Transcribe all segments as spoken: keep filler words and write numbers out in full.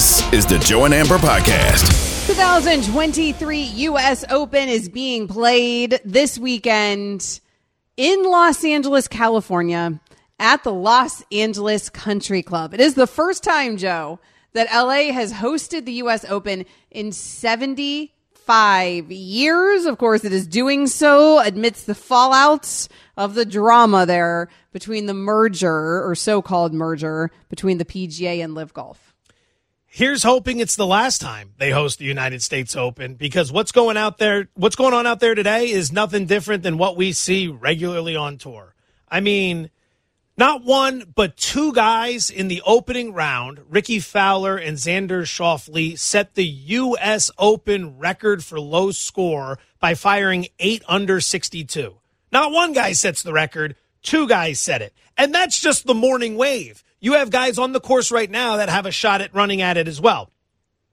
This is the Joe and Amber Podcast. twenty twenty-three U S Open is being played this weekend in Los Angeles, California, at the Los Angeles Country Club. It is the first time, Joe, that L A has hosted the U S Open in seventy-five years. Of course, it is doing so amidst the fallouts of the drama there between the merger, or so-called merger, between the P G A and LIV Golf. Here's hoping it's the last time they host the United States Open, because what's going out there, what's going on out there today is nothing different than what we see regularly on tour. I mean, not one, but two guys in the opening round, Ricky Fowler and Xander Schauffele, set the U S Open record for low score by firing eight under sixty-two. Not one guy sets the record, two guys set it. And that's just the morning wave. You have guys on the course right now that have a shot at running at it as well.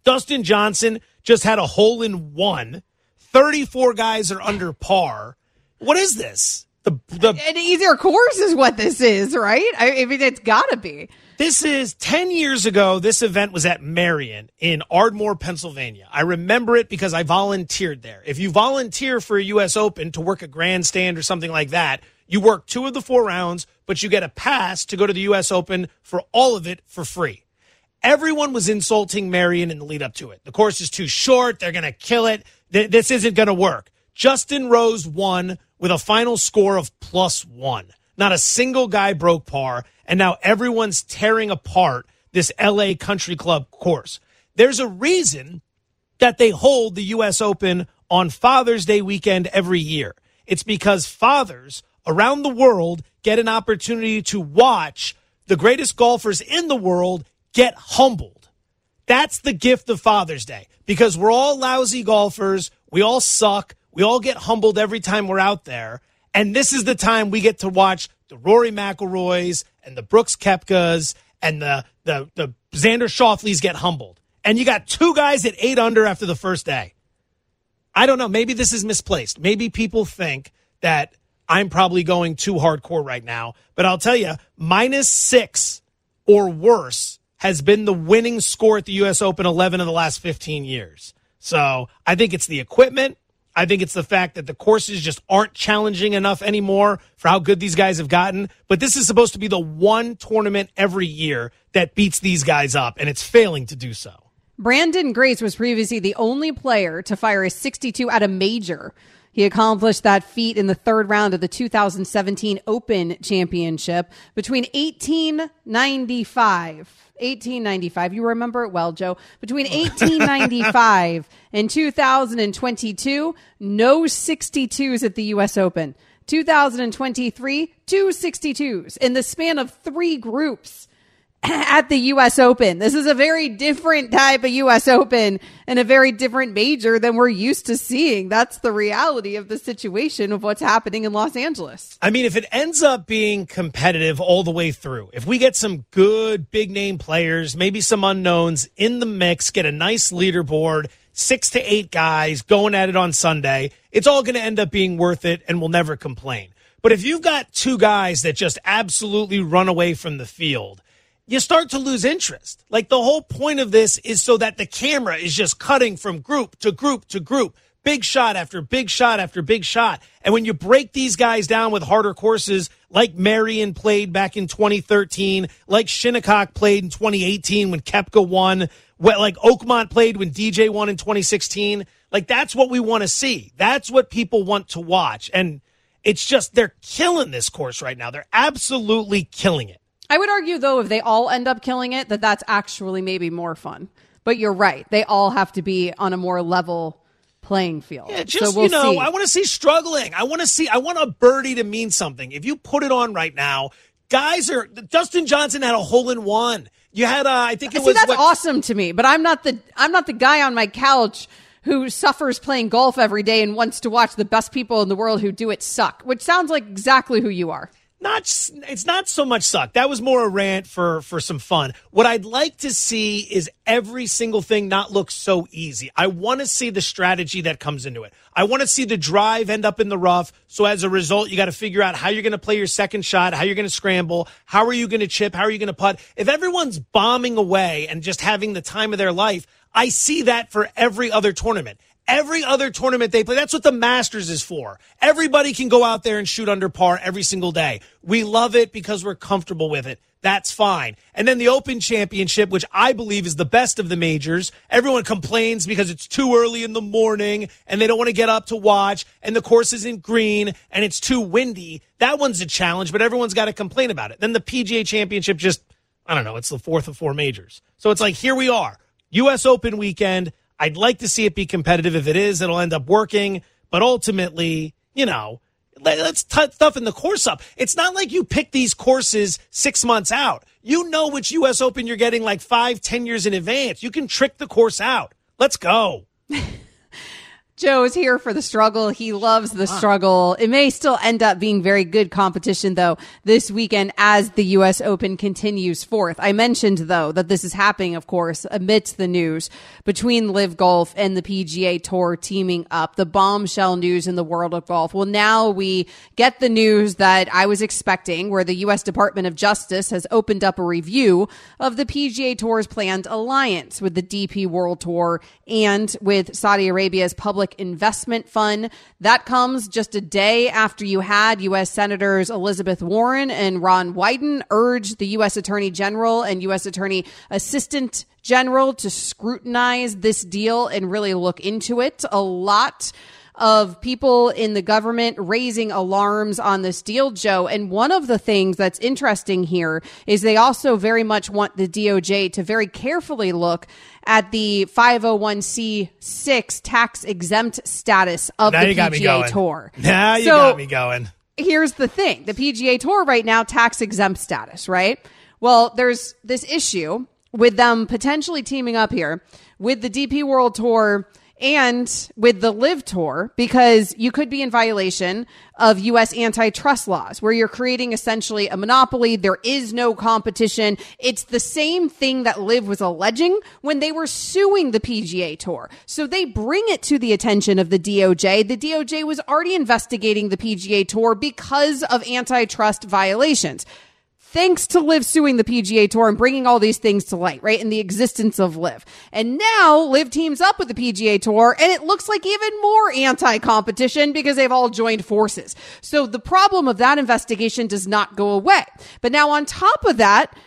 Dustin Johnson just had a hole in one. thirty-four guys are under par. What is this? The, the An easier course is what this is, right? I mean, it's got to be. This is ten years ago. This event was at Merion in Ardmore, Pennsylvania. I remember it because I volunteered there. If you volunteer for a U S Open to work a grandstand or something like that, you work two of the four rounds, but you get a pass to go to the U S Open for all of it for free. Everyone was insulting Merion in the lead up to it. The course is too short. They're going to kill it. Th- this isn't going to work. Justin Rose won with a final score of plus one. Not a single guy broke par, and now everyone's tearing apart this L A Country Club course. There's a reason that they hold the U S Open on Father's Day weekend every year. It's because fathers around the world get an opportunity to watch the greatest golfers in the world get humbled. That's the gift of Father's Day, because we're all lousy golfers. We all suck. We all get humbled every time we're out there. And this is the time we get to watch the Rory McIlroys and the Brooks Koepkas and the, the, the Xander Schauffele's get humbled. And you got two guys at eight under after the first day. I don't know. Maybe this is misplaced. Maybe people think that I'm probably going too hardcore right now, but I'll tell you, minus six or worse has been the winning score at the U S Open eleven of the last fifteen years. So I think it's the equipment. I think it's the fact that the courses just aren't challenging enough anymore for how good these guys have gotten. But this is supposed to be the one tournament every year that beats these guys up, and it's failing to do so. Brandon Grace was previously the only player to fire a sixty-two at a major. He accomplished that feat in the third round of the two thousand seventeen Open Championship between eighteen ninety-five, eighteen ninety-five. You remember it well, Joe. Between eighteen ninety-five and two thousand twenty-two, no sixty-twos at the U S Open. two thousand twenty-three, two sixty-twos in the span of three groups at the U S Open. This is a very different type of U S Open and a very different major than we're used to seeing. That's the reality of the situation of what's happening in Los Angeles. I mean, if it ends up being competitive all the way through, if we get some good big name players, maybe some unknowns in the mix, get a nice leaderboard, six to eight guys going at it on Sunday, it's all going to end up being worth it and we'll never complain. But if you've got two guys that just absolutely run away from the field, you start to lose interest. Like, the whole point of this is so that the camera is just cutting from group to group to group, big shot after big shot after big shot. And when you break these guys down with harder courses, like Merion played back in twenty thirteen, like Shinnecock played in twenty eighteen when Koepka won, like Oakmont played when D J won in twenty sixteen, like, that's what we want to see. That's what people want to watch. And it's just, they're killing this course right now. They're absolutely killing it. I would argue, though, if they all end up killing it, that that's actually maybe more fun. But you're right. They all have to be on a more level playing field. Yeah, just, so we'll you know, see. I want to see struggling. I want to see, I want a birdie to mean something. If you put it on right now, guys are, Dustin Johnson had a hole in one. You had, a, I think it see, was. That's what, awesome to me, but I'm not the, I'm not the guy on my couch who suffers playing golf every day and wants to watch the best people in the world who do it suck, which sounds like exactly who you are. Not it's not so much suck. That was more a rant for, for some fun. What I'd like to see is every single thing not look so easy. I want to see the strategy that comes into it. I want to see the drive end up in the rough. So as a result, you got to figure out how you're going to play your second shot, how you're going to scramble, how are you going to chip, how are you going to putt. If everyone's bombing away and just having the time of their life, I see that for every other tournament. Every other tournament they play, that's what the Masters is for. Everybody can go out there and shoot under par every single day. We love it because we're comfortable with it. That's fine. And then the Open Championship, which I believe is the best of the majors. Everyone complains because it's too early in the morning and they don't want to get up to watch and the course isn't green and it's too windy. That one's a challenge, but everyone's got to complain about it. Then the P G A Championship just, I don't know, it's the fourth of four majors. So it's like, here we are. U S Open weekend. I'd like to see it be competitive. If it is, it'll end up working. But ultimately, you know, let, let's t- toughen the course up. It's not like you pick these courses six months out. You know which U S Open you're getting like five, ten years in advance. You can trick the course out. Let's go. Joe is here for the struggle. He loves the struggle. It may still end up being very good competition, though, this weekend as the U S. Open continues forth. I mentioned, though, that this is happening, of course, amidst the news between LIV Golf and the P G A Tour teaming up, the bombshell news in the world of golf. Well, now we get the news that I was expecting, where the U S. Department of Justice has opened up a review of the P G A Tour's planned alliance with the D P World Tour and with Saudi Arabia's public investment fund. That comes just a day after you had U S. Senators Elizabeth Warren and Ron Wyden urge the U S. Attorney General and U S. Attorney Assistant General to scrutinize this deal and really look into it. A lot of people in the government raising alarms on this deal, Joe. And one of the things that's interesting here is they also very much want the D O J to very carefully look at the five oh one c six tax exempt status of now the P G A Tour. Now you so, got me going. Here's the thing. The P G A Tour right now, tax exempt status, right? Well, there's this issue with them potentially teaming up here with the D P World Tour and with the LIV Tour, because you could be in violation of U S antitrust laws where you're creating essentially a monopoly. There is no competition. It's the same thing that LIV was alleging when they were suing the P G A Tour. So they bring it to the attention of the D O J. The D O J was already investigating the P G A Tour because of antitrust violations. Thanks to LIV suing the P G A Tour and bringing all these things to light, right, in the existence of LIV. And now LIV teams up with the P G A Tour, and it looks like even more anti-competition because they've all joined forces. So the problem of that investigation does not go away. But now on top of that,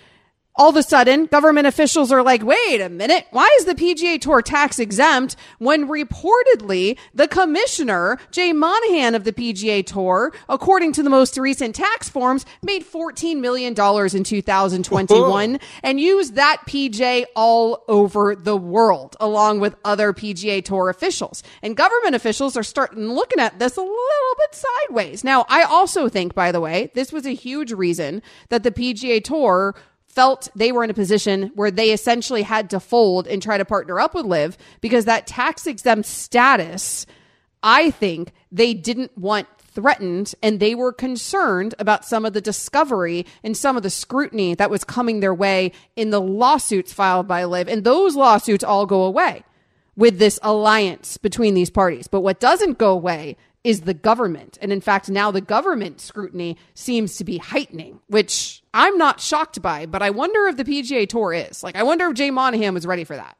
all of a sudden, government officials are like, wait a minute, why is the P G A Tour tax exempt when reportedly the commissioner, Jay Monahan of the P G A Tour, according to the most recent tax forms, made fourteen million dollars in two thousand twenty-one uh-huh. and used that P J all over the world, along with other P G A Tour officials. And government officials are starting looking at this a little bit sideways. Now, I also think, by the way, this was a huge reason that the P G A Tour felt they were in a position where they essentially had to fold and try to partner up with LIV, because that tax exempt status, I think they didn't want threatened, and they were concerned about some of the discovery and some of the scrutiny that was coming their way in the lawsuits filed by LIV. And those lawsuits all go away with this alliance between these parties. But what doesn't go away is the government. And in fact, now the government scrutiny seems to be heightening, which I'm not shocked by, but I wonder if the P G A Tour is. Like, I wonder if Jay Monahan was ready for that.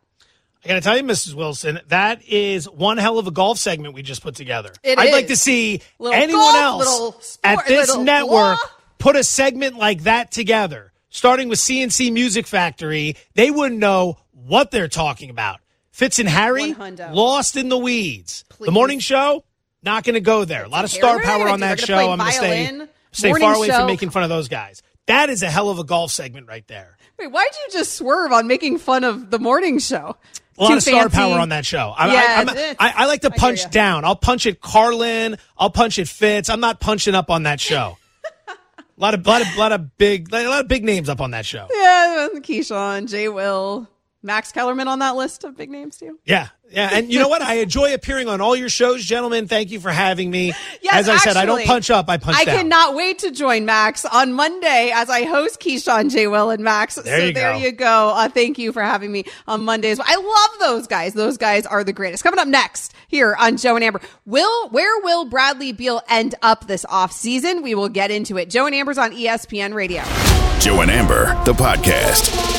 I got to tell you, Missus Wilson, that is one hell of a golf segment we just put together. It I'd is. like to see little anyone golf, else little sport, at this network blah. put a segment like that together, starting with C N C Music Factory. They wouldn't know what they're talking about. Fitz and Harry, lost in the weeds. Please. The morning show, not going to go there. A lot of star power on that show. I'm going to stay, stay far away from making fun of those guys. That is a hell of a golf segment right there. Wait, why'd you just swerve on making fun of the morning show? A lot of star power on that show. I, yeah, I, I, I, I like to punch down. I'll punch at Carlin. I'll punch at Fitz. I'm not punching up on that show. a lot of, lot of, lot of big, a lot of big names up on that show. Yeah, Keyshawn, Jay Will. Max Kellerman on that list of big names, too. Yeah. Yeah. And you know what? I enjoy appearing on all your shows. Gentlemen, thank you for having me. Yes, as I actually, said, I don't punch up. I punch down. I cannot wait to join Max on Monday as I host Keyshawn, Jay Will, and Max. There so you there go. you go. Uh, thank you for having me on Mondays. I love those guys. Those guys are the greatest. Coming up next here on Joe and Amber, will where will Bradley Beal end up this offseason? We will get into it. Joe and Amber's on E S P N Radio. Joe and Amber, the podcast.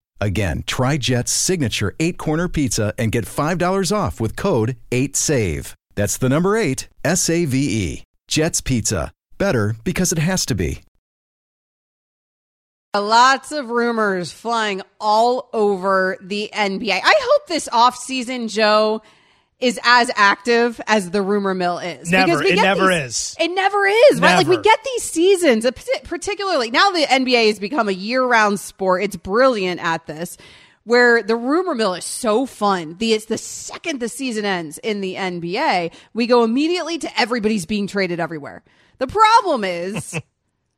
Again, try Jet's signature eight-corner pizza and get five dollars off with code eight save. That's the number eight, S A V E. Jet's Pizza. Better because it has to be. Lots of rumors flying all over the N B A. I hope this offseason, Joe, is as active as the rumor mill is. Never. It never these, is. It never is. Never. Right? Like, we get these seasons, particularly now the N B A has become a year-round sport. It's brilliant at this, where the rumor mill is so fun. The, it's the second the season ends in the N B A, we go immediately to everybody's being traded everywhere. The problem is...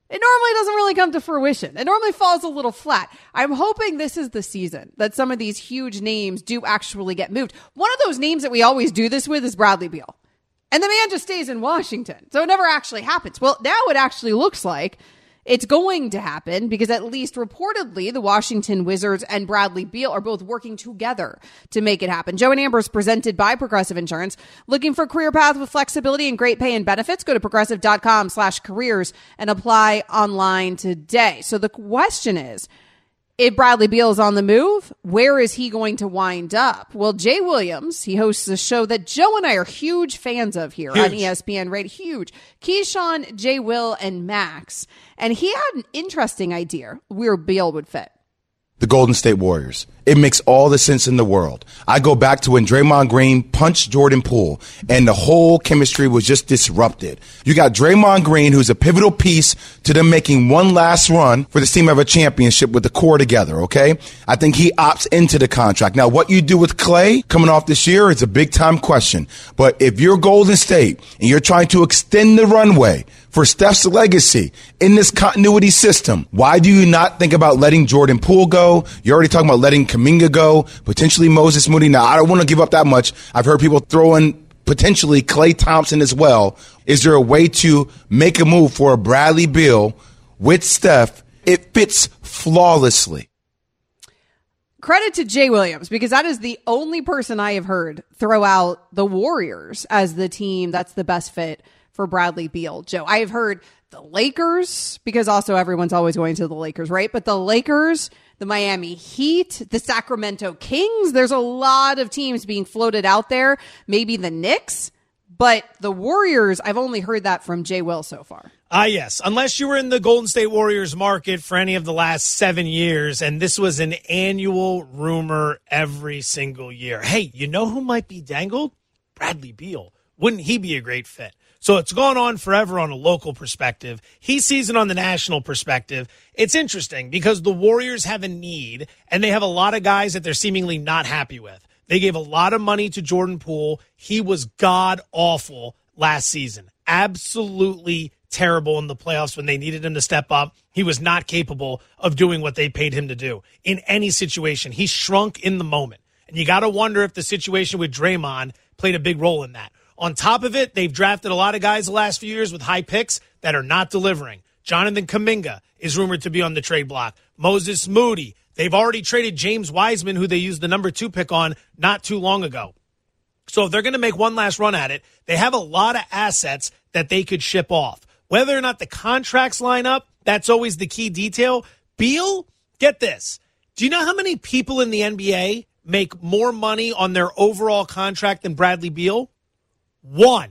it normally doesn't really come to fruition. It normally falls a little flat. I'm hoping this is the season that some of these huge names do actually get moved. One of those names that we always do this with is Bradley Beal. And the man just stays in Washington. So it never actually happens. Well, now it actually looks like it's going to happen because at least reportedly the Washington Wizards and Bradley Beal are both working together to make it happen. Joe and Amber is presented by Progressive Insurance. Looking for career path with flexibility and great pay and benefits? Go to progressive.com slash careers and apply online today. So the question is, if Bradley Beal is on the move, where is he going to wind up? Well, Jay Williams, he hosts a show that Joe and I are huge fans of here huge. on E S P N, right? Huge. Keyshawn, Jay Will, and Max. And he had an interesting idea where Beal would fit. The Golden State Warriors. It makes all the sense in the world. I go back to when Draymond Green punched Jordan Poole, and the whole chemistry was just disrupted. You got Draymond Green, who's a pivotal piece to them making one last run for this team of a championship with the core together, okay? I think he opts into the contract. Now, what you do with Klay coming off this year is a big-time question. But if you're Golden State and you're trying to extend the runway for Steph's legacy in this continuity system, why do you not think about letting Jordan Poole go? You're already talking about letting Kuminga go, potentially Moses Moody. Now, I don't want to give up that much. I've heard people throw in potentially Klay Thompson as well. Is there a way to make a move for a Bradley Beal with Steph? It fits flawlessly. Credit to Jay Williams, because that is the only person I have heard throw out the Warriors as the team that's the best fit for Bradley Beal. Joe, I've heard the Lakers, because also everyone's always going to the Lakers, right? But the Lakers, the Miami Heat, the Sacramento Kings. There's a lot of teams being floated out there. Maybe the Knicks. But the Warriors, I've only heard that from Jay Will so far. Ah, yes. Unless you were in the Golden State Warriors market for any of the last seven years, and this was an annual rumor every single year. Hey, you know who might be dangled? Bradley Beal. Wouldn't he be a great fit? So it's gone on forever on a local perspective. He sees it on the national perspective. It's interesting because the Warriors have a need, and they have a lot of guys that they're seemingly not happy with. They gave a lot of money to Jordan Poole. He was god-awful last season. Absolutely terrible in the playoffs when they needed him to step up. He was not capable of doing what they paid him to do in any situation. He shrunk in the moment. And you got to wonder if the situation with Draymond played a big role in that. On top of it, they've drafted a lot of guys the last few years with high picks that are not delivering. Jonathan Kuminga is rumored to be on the trade block. Moses Moody. They've already traded James Wiseman, who they used the number two pick on not too long ago. So if they're going to make one last run at it, they have a lot of assets that they could ship off. Whether or not the contracts line up, that's always the key detail. Beal, get this. Do you know how many people in the N B A make more money on their overall contract than Bradley Beal? One.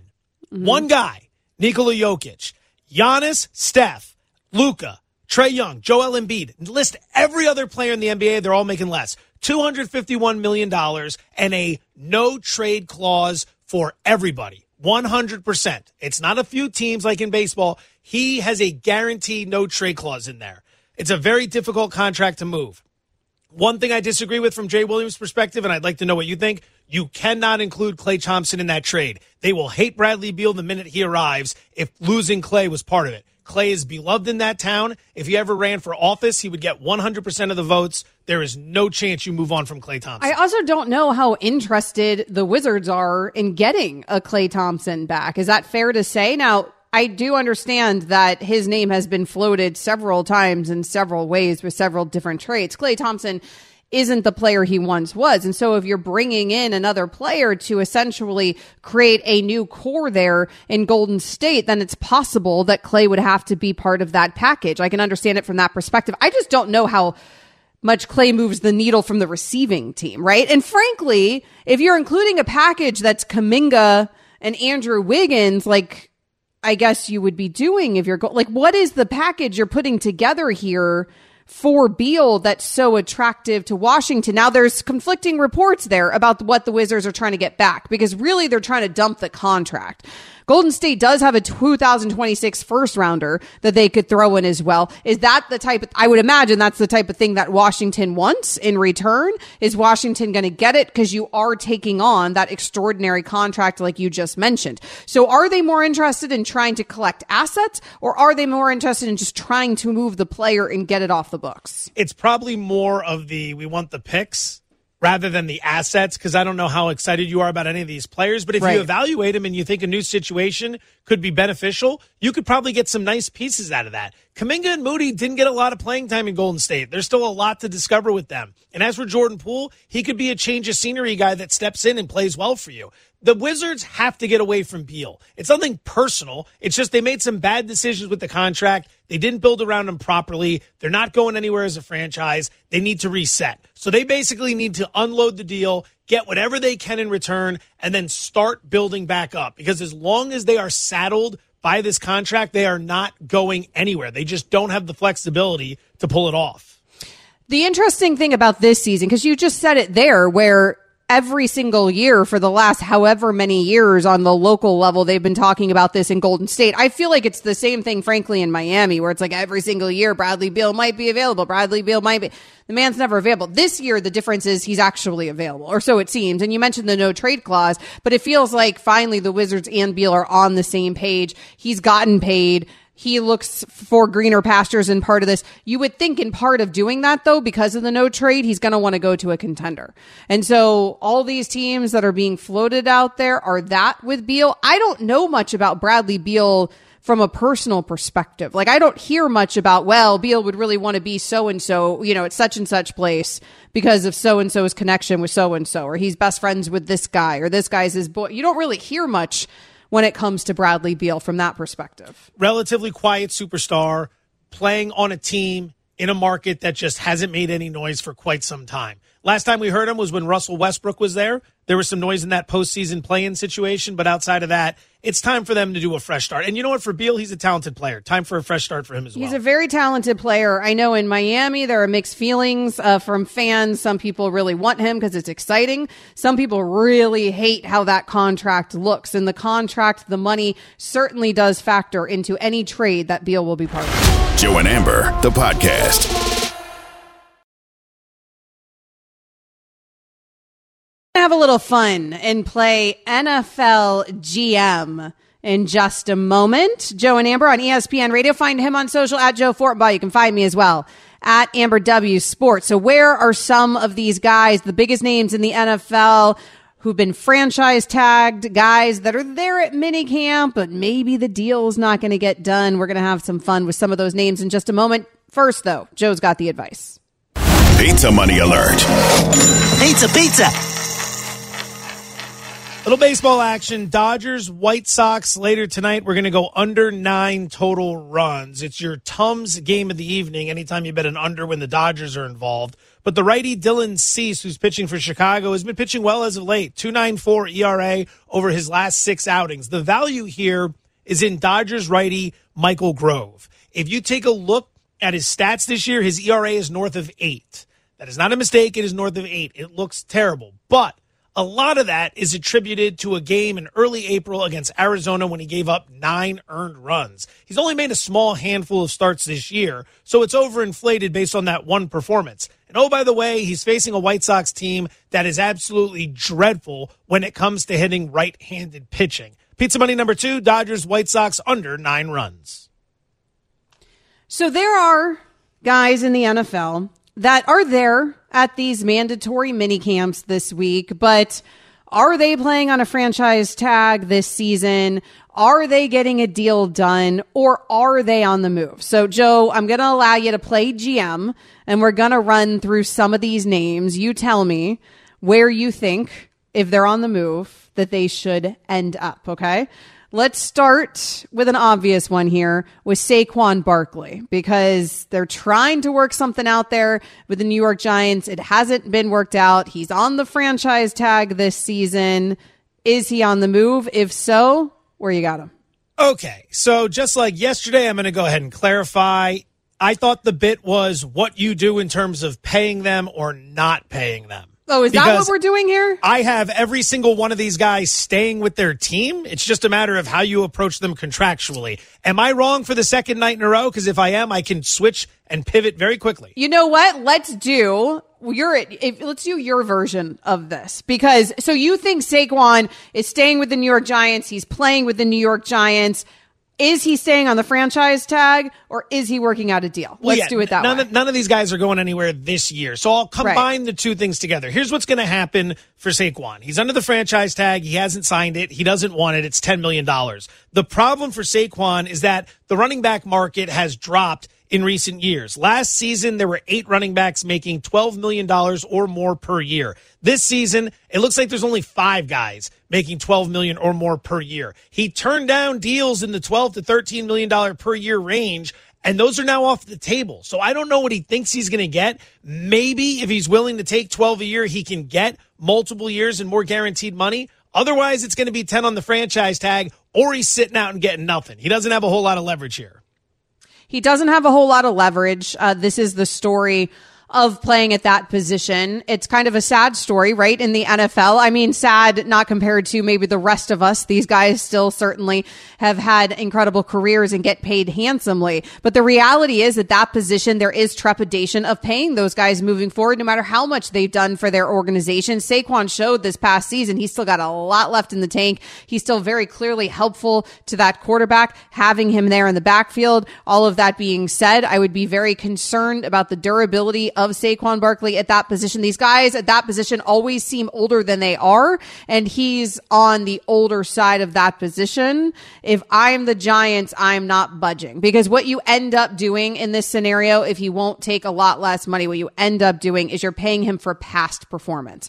Mm-hmm. One guy. Nikola Jokic. Giannis, Steph, Luka, Trae Young, Joel Embiid, list every other player in the N B A. They're all making less. two hundred fifty-one million dollars and a no-trade clause for everybody. one hundred percent. It's not a few teams like in baseball. He has a guaranteed no-trade clause in there. It's a very difficult contract to move. One thing I disagree with from Jay Williams' perspective, and I'd like to know what you think, you cannot include Klay Thompson in that trade. They will hate Bradley Beal the minute he arrives if losing Klay was part of it. Klay is beloved in that town. If he ever ran for office, he would get one hundred percent of the votes. There is no chance you move on from Klay Thompson. I also don't know how interested the Wizards are in getting a Klay Thompson back. Is that fair to say? Now, I do understand that his name has been floated several times in several ways with several different traits. Klay Thompson isn't the player he once was. And so if you're bringing in another player to essentially create a new core there in Golden State, then it's possible that Klay would have to be part of that package. I can understand it from that perspective. I just don't know how much Klay moves the needle from the receiving team, right? And frankly, if you're including a package that's Kuminga and Andrew Wiggins, like I guess you would be doing if you're go- like, what is the package you're putting together here for Beal that's so attractive to Washington? Now there's conflicting reports there about what the Wizards are trying to get back, because really they're trying to dump the contract. Golden State does have a two thousand twenty-six first rounder that they could throw in as well. Is that the type of, I would imagine that's the type of thing that Washington wants in return? Is Washington going to get it? Because you are taking on that extraordinary contract like you just mentioned. So are they more interested in trying to collect assets, or are they more interested in just trying to move the player and get it off the books? It's probably more of the we want the picks rather than the assets, because I don't know how excited you are about any of these players, but if right. you evaluate them and you think a new situation could be beneficial, you could probably get some nice pieces out of that. Kuminga and Moody didn't get a lot of playing time in Golden State. There's still a lot to discover with them. And as for Jordan Poole, he could be a change of scenery guy that steps in and plays well for you. The Wizards have to get away from Beal. It's nothing personal. It's just they made some bad decisions with the contract. They didn't build around him properly. They're not going anywhere as a franchise. They need to reset. So they basically need to unload the deal, get whatever they can in return, and then start building back up. Because as long as they are saddled by this contract, they are not going anywhere. They just don't have the flexibility to pull it off. The interesting thing about this season, because you just said it there, where every single year for the last however many years on the local level, they've been talking about this in Golden State. I feel like it's the same thing, frankly, in Miami, where it's like every single year, Bradley Beal might be available. Bradley Beal might be. The man's never available. This year, the difference is he's actually available, or so it seems. And you mentioned the no trade clause, but it feels like finally the Wizards and Beal are on the same page. He's gotten paid. He looks for greener pastures in part of this. You would think in part of doing that, though, because of the no trade, he's going to want to go to a contender. And so all these teams that are being floated out there are that with Beal. I don't know much about Bradley Beal from a personal perspective. Like, I don't hear much about, well, Beal would really want to be so-and-so, you know, at such and such place because of so-and-so's connection with so-and-so, or he's best friends with this guy, or this guy's his boy. You don't really hear much when it comes to Bradley Beal from that perspective. Relatively quiet superstar, playing on a team in a market that just hasn't made any noise for quite some time. Last time we heard him was when Russell Westbrook was there. There was some noise in that postseason play-in situation, but outside of that, it's time for them to do a fresh start. And you know what? For Beal, he's a talented player. Time for a fresh start for him as well. He's a very talented player. I know in Miami there are mixed feelings uh, from fans. Some people really want him because it's exciting. Some people really hate how that contract looks. And the contract, the money, certainly does factor into any trade that Beal will be part of. Joe and Amber, the podcast. Have a little fun and play N F L G M in just a moment. Joe and Amber on E S P N Radio. Find him on social at Joe Fortenbaugh. You can find me as well at Amber W Sports. So where are some of these guys, the biggest names in the N F L who've been franchise tagged, guys that are there at minicamp, but maybe the deal's not going to get done? We're going to have some fun with some of those names in just a moment. First, though, Joe's got the advice. Pizza money alert. Pizza, pizza. Little baseball action. Dodgers, White Sox later tonight. We're going to go under nine total runs. It's your Tums game of the evening anytime you bet an under when the Dodgers are involved. But the righty Dylan Cease, who's pitching for Chicago, has been pitching well as of late. two point nine four E R A over his last six outings. The value here is in Dodgers righty Michael Grove. If you take a look at his stats this year, his E R A is north of eight. That is not a mistake. It is north of eight. It looks terrible. But a lot of that is attributed to a game in early April against Arizona when he gave up nine earned runs. He's only made a small handful of starts this year, so it's overinflated based on that one performance. And oh, by the way, he's facing a White Sox team that is absolutely dreadful when it comes to hitting right-handed pitching. Pizza money number two, Dodgers, White Sox under nine runs. So there are guys in the N F L that are there at these mandatory mini camps this week, but are they playing on a franchise tag this season? Are they getting a deal done, or are they on the move? So, Joe, I'm going to allow you to play G M, and we're going to run through some of these names. You tell me where you think, if they're on the move, that they should end up, okay? Let's start with an obvious one here with Saquon Barkley, because they're trying to work something out there with the New York Giants. It hasn't been worked out. He's on the franchise tag this season. Is he on the move? If so, where you got him? Okay, so just like yesterday, I'm going to go ahead and clarify. I thought the bit was what you do in terms of paying them or not paying them. Oh, is because that what we're doing here? I have every single one of these guys staying with their team. It's just a matter of how you approach them contractually. Am I wrong for the second night in a row? Because if I am, I can switch and pivot very quickly. You know what? Let's do your if, let's do your version of this. Because so you think Saquon is staying with the New York Giants. He's playing with the New York Giants. Is he staying on the franchise tag, or is he working out a deal? Let's well, yeah, do it that none way. Of, none of these guys are going anywhere this year. So I'll combine right. the two things together. Here's what's going to happen for Saquon. He's under the franchise tag. He hasn't signed it. He doesn't want it. It's ten million dollars. The problem for Saquon is that the running back market has dropped in recent years. Last season, there were eight running backs making twelve million dollars or more per year. This season, it looks like there's only five guys making twelve million dollars or more per year. He turned down deals in the twelve to thirteen million dollars per year range, and those are now off the table. So I don't know what he thinks he's going to get. Maybe if he's willing to take twelve a year, he can get multiple years and more guaranteed money. Otherwise, it's going to be ten on the franchise tag, or he's sitting out and getting nothing. He doesn't have a whole lot of leverage here. He doesn't have a whole lot of leverage. Uh, this is the story of playing at that position. It's kind of a sad story, right, in the N F L. I mean, sad not compared to maybe the rest of us. These guys still certainly have had incredible careers and get paid handsomely. But the reality is that that position, there is trepidation of paying those guys moving forward, no matter how much they've done for their organization. Saquon showed this past season he's still got a lot left in the tank. He's still very clearly helpful to that quarterback, having him there in the backfield. All of that being said, I would be very concerned about the durability of Saquon Barkley at that position. These guys at that position always seem older than they are, and he's on the older side of that position. If I'm the Giants, I'm not budging, because what you end up doing in this scenario, if he won't take a lot less money, what you end up doing is you're paying him for past performance.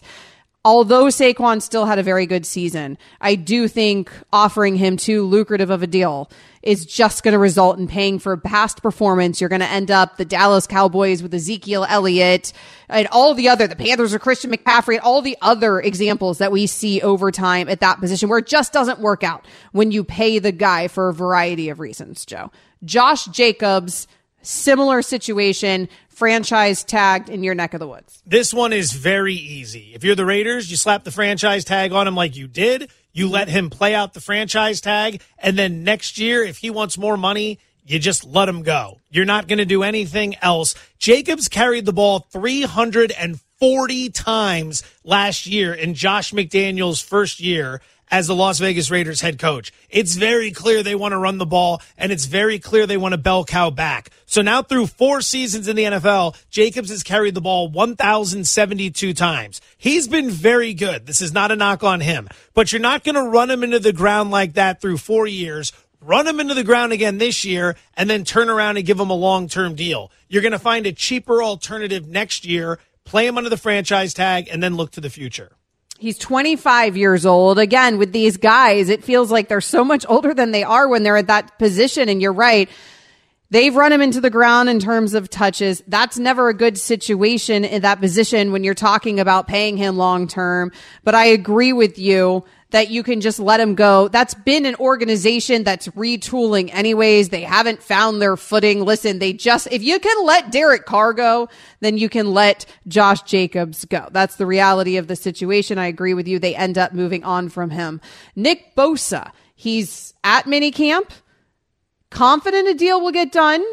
although Saquon still had a very good season, I do think offering him too lucrative of a deal is just going to result in paying for past performance. You're going to end up the Dallas Cowboys with Ezekiel Elliott and all the other, the Panthers or Christian McCaffrey, and all the other examples that we see over time at that position where it just doesn't work out when you pay the guy for a variety of reasons, Joe. Josh Jacobs, similar situation, franchise tagged in your neck of the woods. This one is very easy. If you're the Raiders, you slap the franchise tag on him like you did. You let him play out the franchise tag, and then next year, if he wants more money, you just let him go. You're not going to do anything else. Jacobs carried the ball three hundred forty times last year in Josh McDaniels' first year as the Las Vegas Raiders head coach. It's very clear they want to run the ball, and it's very clear they want to bell cow back. So now through four seasons in the N F L, Jacobs has carried the ball one thousand seventy-two times. He's been very good. This is not a knock on him. But you're not going to run him into the ground like that through four years, run him into the ground again this year, and then turn around and give him a long-term deal. You're going to find a cheaper alternative next year, play him under the franchise tag, and then look to the future. He's twenty-five years old. Again, with these guys, it feels like they're so much older than they are when they're at that position. And you're right. They've run him into the ground in terms of touches. That's never a good situation in that position when you're talking about paying him long term. But I agree with you that you can just let him go. That's been an organization that's retooling anyways. They haven't found their footing. Listen, they just, if you can let Derek Carr go, then you can let Josh Jacobs go. That's the reality of the situation. I agree with you. They end up moving on from him. Nick Bosa, he's at minicamp. Confident a deal will get done.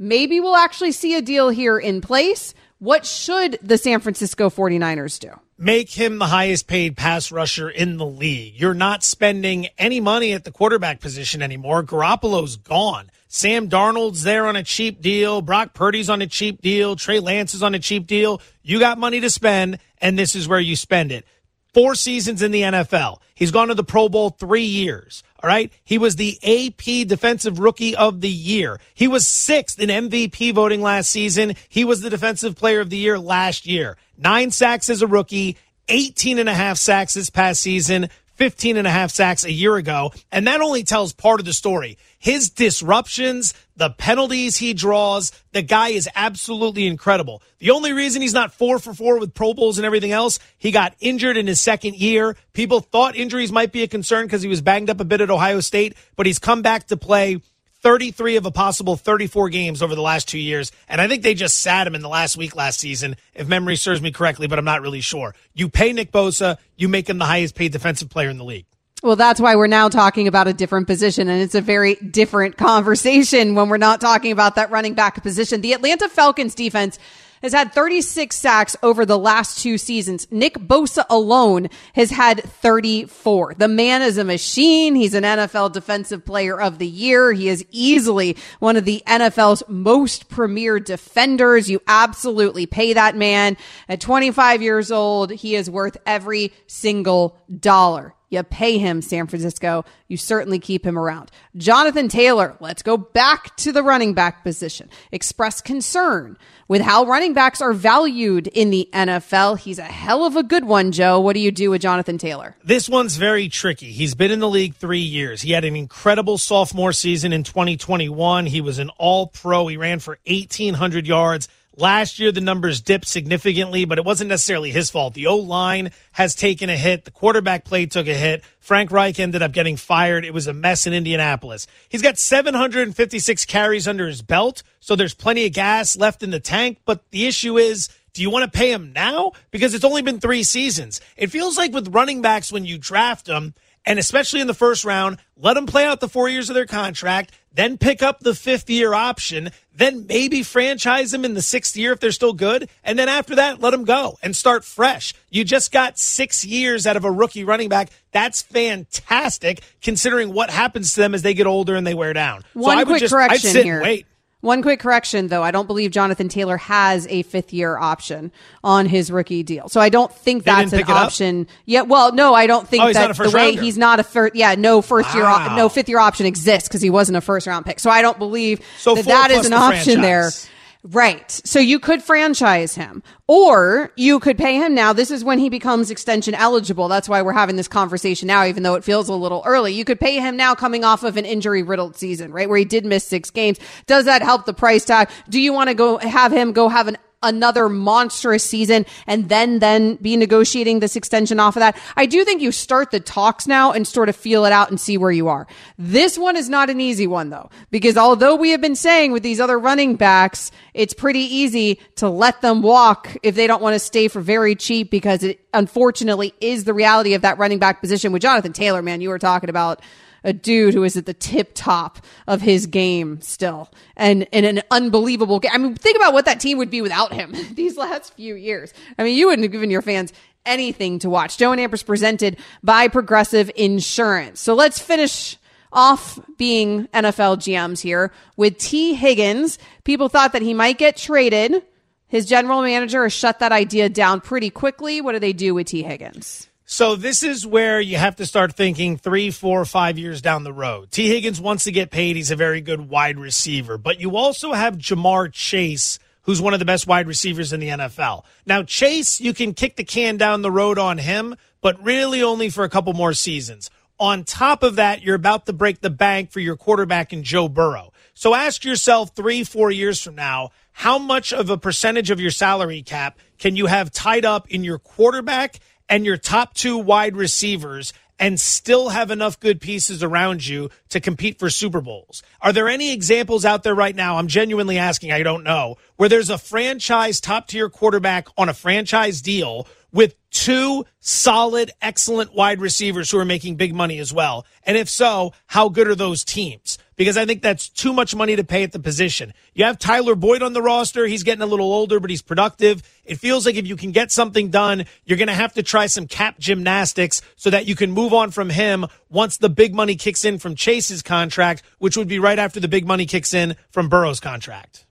Maybe we'll actually see a deal here in place. What should the San Francisco forty-niners do? Make him the highest paid pass rusher in the league. You're not spending any money at the quarterback position anymore. Garoppolo's gone. Sam Darnold's there on a cheap deal. Brock Purdy's on a cheap deal. Trey Lance is on a cheap deal. You got money to spend, and this is where you spend it. Four seasons in the N F L. He's gone to the Pro Bowl three years. All right. He was the A P Defensive Rookie of the Year. He was sixth in M V P voting last season. He was the Defensive Player of the Year last year. Nine sacks as a rookie, eighteen and a half sacks this past season, fifteen and a half sacks a year ago. And that only tells part of the story. His disruptions, the penalties he draws, the guy is absolutely incredible. The only reason he's not four for four with Pro Bowls and everything else, he got injured in his second year. People thought injuries might be a concern because he was banged up a bit at Ohio State, but he's come back to play thirty-three of a possible thirty-four games over the last two years, and I think they just sat him in the last week last season, if memory serves me correctly, but I'm not really sure. You pay Nick Bosa, you make him the highest-paid defensive player in the league. Well, that's why we're now talking about a different position, and it's a very different conversation when we're not talking about that running back position. The Atlanta Falcons defense has had thirty-six sacks over the last two seasons. Nick Bosa alone has had thirty-four. The man is a machine. He's an N F L Defensive Player of the Year. He is easily one of the N F L's most premier defenders. You absolutely pay that man. At twenty-five years old, he is worth every single dollar. You pay him, San Francisco. You certainly keep him around. Jonathan Taylor, let's go back to the running back position. Expressed concern with how running backs are valued in the N F L. He's a hell of a good one, Joe. What do you do with Jonathan Taylor? This one's very tricky. He's been in the league three years. He had an incredible sophomore season in twenty twenty-one. He was an all-pro. He ran for eighteen hundred yards. Last year, the numbers dipped significantly, but it wasn't necessarily his fault. The O-line has taken a hit. The quarterback play took a hit. Frank Reich ended up getting fired. It was a mess in Indianapolis. He's got seven hundred fifty-six carries under his belt, so there's plenty of gas left in the tank. But the issue is, do you want to pay him now? Because it's only been three seasons. It feels like with running backs, when you draft them, and especially in the first round, let them play out the four years of their contract, then pick up the fifth-year option, then maybe franchise them in the sixth year if they're still good, and then after that, let them go and start fresh. You just got six years out of a rookie running back. That's fantastic, considering what happens to them as they get older and they wear down. One so I quick would just, correction I'd sit here. And wait. One quick correction, though. I don't believe Jonathan Taylor has a fifth-year option on his rookie deal. So I don't think they that's an option. Yeah, well, no, I don't think oh, that the way rounder. He's not a first. Yeah, no first-year, wow. op- no fifth-year option exists because he wasn't a first-round pick. So I don't believe so that that is an option franchise. There. Right. So you could franchise him, or you could pay him now. This is when he becomes extension eligible. That's why we're having this conversation now, even though it feels a little early. You could pay him now coming off of an injury-riddled season, right, where he did miss six games. Does that help the price tag? Do you want to go have him go have an another monstrous season and then then be negotiating this extension off of that? I do think you start the talks now and sort of feel it out and see where you are. This one is not an easy one, though, because although we have been saying with these other running backs, it's pretty easy to let them walk if they don't want to stay for very cheap, because it unfortunately is the reality of that running back position. With Jonathan Taylor, man, you were talking about a dude who is at the tip top of his game still, and in an unbelievable game. I mean, think about what that team would be without him these last few years. I mean, you wouldn't have given your fans anything to watch. Joe and Amper's presented by Progressive Insurance. So let's finish off being N F L G Ms here with T Higgins. People thought that he might get traded. His general manager has shut that idea down pretty quickly. What do they do with T Higgins? So this is where you have to start thinking three, four, five years down the road. T. Higgins wants to get paid. He's a very good wide receiver. But you also have Jamar Chase, who's one of the best wide receivers in the N F L. Now, Chase, you can kick the can down the road on him, but really only for a couple more seasons. On top of that, you're about to break the bank for your quarterback in Joe Burrow. So ask yourself three, four years from now, how much of a percentage of your salary cap can you have tied up in your quarterback and your top two wide receivers and still have enough good pieces around you to compete for Super Bowls? Are there any examples out there right now, I'm genuinely asking, I don't know, where there's a franchise top-tier quarterback on a franchise deal with two solid, excellent wide receivers who are making big money as well? And if so, how good are those teams? Because I think that's too much money to pay at the position. You have Tyler Boyd on the roster. He's getting a little older, but he's productive. It feels like if you can get something done, you're going to have to try some cap gymnastics so that you can move on from him once the big money kicks in from Chase's contract, which would be right after the big money kicks in from Burrow's contract.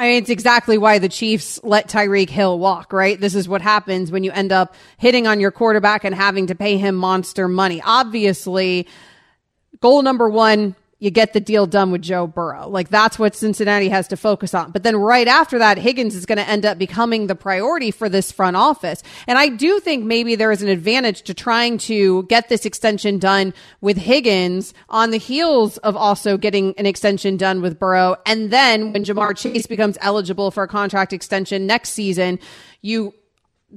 I mean, it's exactly why the Chiefs let Tyreek Hill walk, right? This is what happens when you end up hitting on your quarterback and having to pay him monster money. Obviously, goal number one, you get the deal done with Joe Burrow. Like, that's what Cincinnati has to focus on. But then right after that, Higgins is going to end up becoming the priority for this front office. And I do think maybe there is an advantage to trying to get this extension done with Higgins on the heels of also getting an extension done with Burrow. And then when Jamar Chase becomes eligible for a contract extension next season, you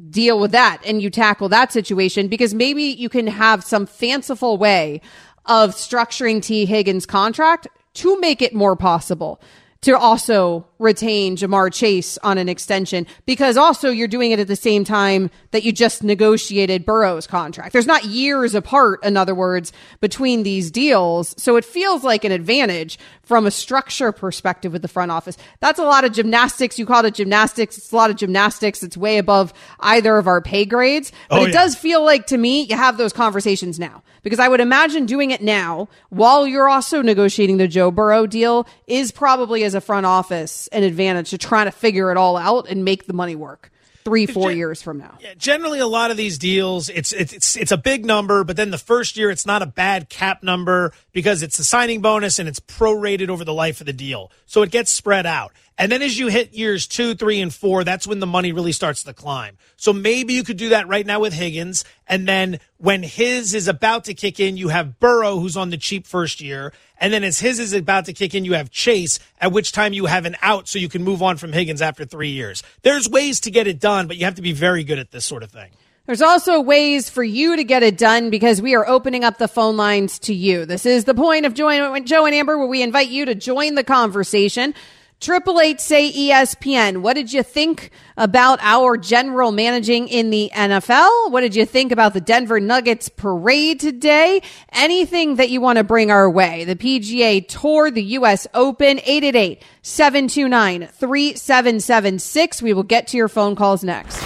deal with that and you tackle that situation, because maybe you can have some fanciful way of structuring T. Higgins' contract to make it more possible to also retain Jamar Chase on an extension, because also you're doing it at the same time that you just negotiated Burrow's contract. There's not years apart, in other words, between these deals. So it feels like an advantage from a structure perspective with the front office. That's a lot of gymnastics. You called it gymnastics. It's a lot of gymnastics. It's way above either of our pay grades. But oh, it yeah. does feel like, to me, you have those conversations now, because I would imagine doing it now while you're also negotiating the Joe Burrow deal is probably, as a front office, an advantage to trying to figure it all out and make the money work three, four Gen- years from now. Yeah, generally, a lot of these deals, it's, it's it's it's a big number, but then the first year, it's not a bad cap number because it's the signing bonus and it's prorated over the life of the deal. So it gets spread out. And then as you hit years two, three, and four, that's when the money really starts to climb. So maybe you could do that right now with Higgins. And then when his is about to kick in, you have Burrow, who's on the cheap first year. And then as his is about to kick in, you have Chase, at which time you have an out so you can move on from Higgins after three years. There's ways to get it done, but you have to be very good at this sort of thing. There's also ways for you to get it done, because we are opening up the phone lines to you. This is the point of join- Joe and Amber, where we invite you to join the conversation. triple eight say E S P N. What did you think about our general managing in the N F L? What did you think about the Denver Nuggets parade today? Anything that you want to bring our way. The P G A Tour, the U S Open, eight eight eight, seven two nine, three seven seven six. We will get to your phone calls next.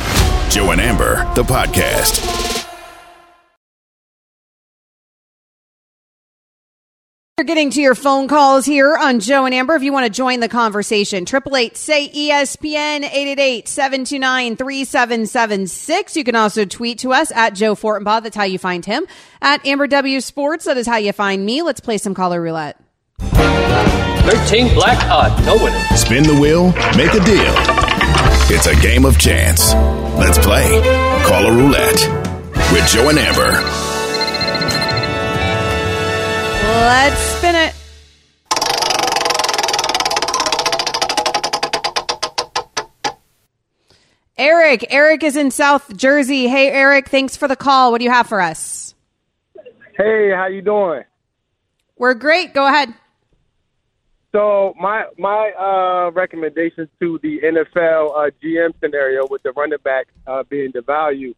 Joe and Amber, the podcast. You're getting to your phone calls here on Joe and Amber. If you want to join the conversation, triple eight say E S P N, eight eight eight, seven two nine, three seven seven six. You can also tweet to us at Joe Fortenbaugh. That's how you find him. At Amber W Sports. That is how you find me. Let's play some caller roulette. thirteen black odd. No winner. Spin the wheel. Make a deal. It's a game of chance. Let's play. Call a roulette with Joe and Amber. Let's spin it. Eric. Eric is in South Jersey. Hey, Eric. Thanks for the call. What do you have for us? Hey, how you doing? We're great. Go ahead. So my my uh, recommendations to the N F L uh, G M scenario with the running back uh, being the value,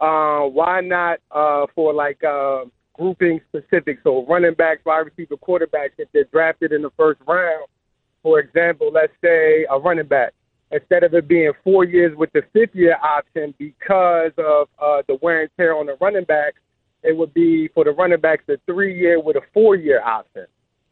uh, why not uh, for like uh, grouping specific? So running backs, wide receiver, quarterbacks, if they're drafted in the first round, for example, let's say a running back, instead of it being four years with the fifth year option because of uh, the wear and tear on the running back, it would be for the running backs a three-year with a four-year option.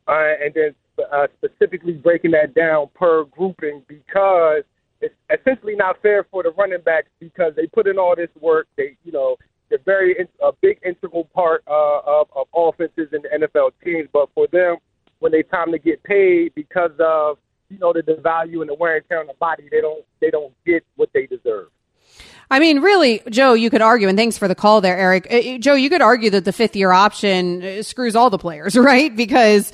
Uh, and then uh, specifically breaking that down per grouping because it's essentially not fair for the running backs because they put in all this work. They, you know, they're very in- a big integral part uh, of, of offenses in the N F L teams. But for them, when they time to get paid because of, you know, the, the value and the wear and tear on the body, they don't they don't get what they deserve. I mean, really, Joe, you could argue, and thanks for the call there, Eric. Uh, Joe, you could argue that the fifth-year option screws all the players, right? Because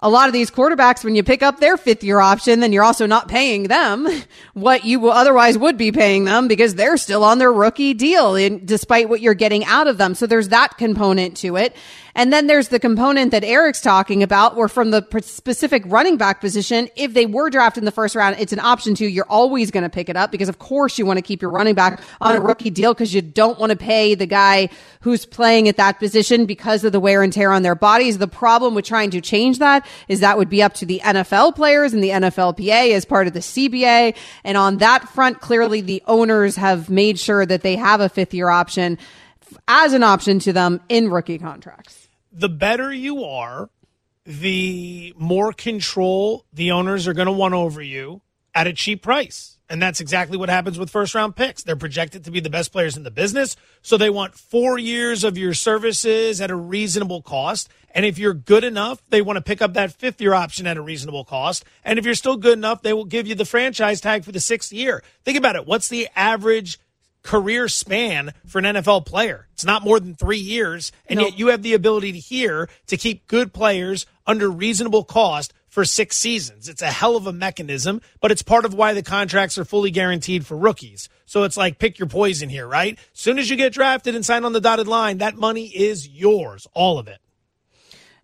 a lot of these quarterbacks, when you pick up their fifth-year option, then you're also not paying them what you will otherwise would be paying them because they're still on their rookie deal, and despite what you're getting out of them. So there's that component to it. And then there's the component that Eric's talking about where from the specific running back position, if they were drafted in the first round, it's an option to, you're always going to pick it up because of course you want to keep your running back on a rookie deal because you don't want to pay the guy who's playing at that position because of the wear and tear on their bodies. The problem with trying to change that is that would be up to the N F L players and the N F L P A as part of the C B A. And on that front, clearly the owners have made sure that they have a fifth year option as an option to them in rookie contracts. The better you are, the more control the owners are going to want over you at a cheap price. And that's exactly what happens with first-round picks. They're projected to be the best players in the business, so they want four years of your services at a reasonable cost. And if you're good enough, they want to pick up that fifth-year option at a reasonable cost. And if you're still good enough, they will give you the franchise tag for the sixth year. Think about it. What's the average career span for an N F L player? It's not more than three years, and nope. Yet you have the ability to here to keep good players under reasonable cost for six seasons. It's a hell of a mechanism, but it's part of why the contracts are fully guaranteed for rookies. So it's like pick your poison here, right? As soon as you get drafted and sign on the dotted line, that money is yours, all of it.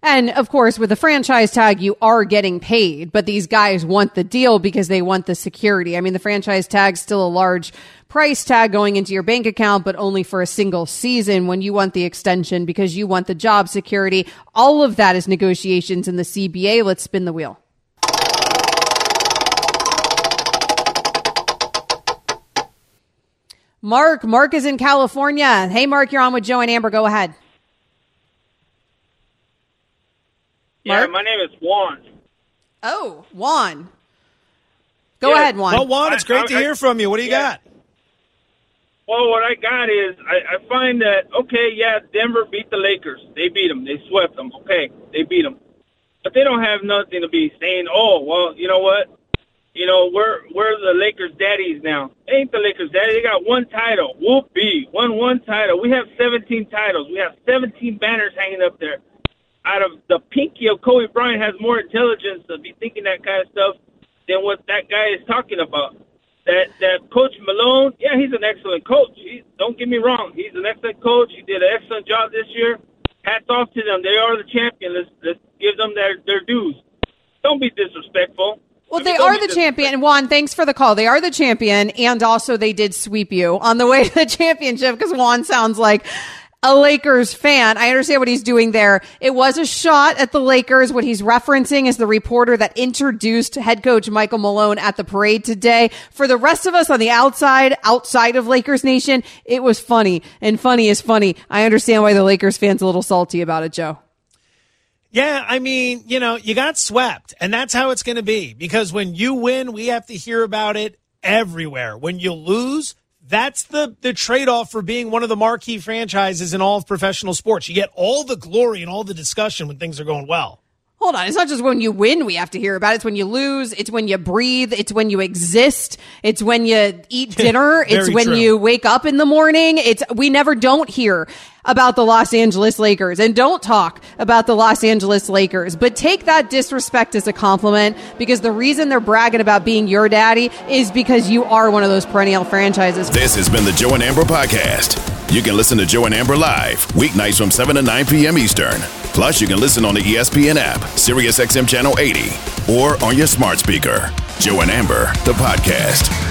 And, of course, with the franchise tag, you are getting paid, but these guys want the deal because they want the security. I mean, the franchise tag's still a large price tag going into your bank account, but only for a single season when you want the extension because you want the job security. All of that is negotiations in the C B A. Let's spin the wheel. Mark. Mark is in California. Hey, Mark, you're on with Joe and Amber. Go ahead. Mark? Yeah, my name is Juan. Oh, Juan. Go yeah. ahead, Juan. Well, Juan, it's great I, I, to hear from you. What do you yeah. got? Well, what I got is I, I find that, okay, yeah, Denver beat the Lakers. They beat them. They swept them. Okay, they beat them. But they don't have nothing to be saying, oh, well, you know what? You know, we're, we're the Lakers' daddies now. They ain't the Lakers' daddy. They got one title. Whoopee. Won one title. We have seventeen titles. We have seventeen banners hanging up there. Out of the pinky of Kobe Bryant has more intelligence to be thinking that kind of stuff than what that guy is talking about. That that Coach Malone, yeah, he's an excellent coach. He, don't get me wrong. He's an excellent coach. He did an excellent job this year. Hats off to them. They are the champion. Let's, let's give them their, their dues. Don't be disrespectful. Well, I mean, they are the champion. Juan, thanks for the call. They are the champion, and also they did sweep you on the way to the championship because Juan sounds like a Lakers fan. I understand what he's doing there. It was a shot at the Lakers. What he's referencing is the reporter that introduced head coach Michael Malone at the parade today. For the rest of us on the outside, outside of Lakers Nation, it was funny. And funny is funny. I understand why the Lakers fans are a little salty about it, Joe. Yeah, I mean, you know, you got swept. And that's how it's going to be. Because when you win, we have to hear about it everywhere. When you lose, that's the, the trade-off for being one of the marquee franchises in all of professional sports. You get all the glory and all the discussion when things are going well. Hold on. It's not just when you win we have to hear about it. It's when you lose. It's when you breathe. It's when you exist. It's when you eat dinner. It's when true. you wake up in the morning. It's we never don't hear about the Los Angeles Lakers and don't talk about the Los Angeles Lakers. But take that disrespect as a compliment, because the reason they're bragging about being your daddy is because you are one of those perennial franchises. This has been the Joe and Amber Podcast. You can listen to Joe and Amber live weeknights from seven to nine p.m. Eastern. Plus, you can listen on the E S P N app, Sirius X M Channel eighty, or on your smart speaker. Joe and Amber, the podcast.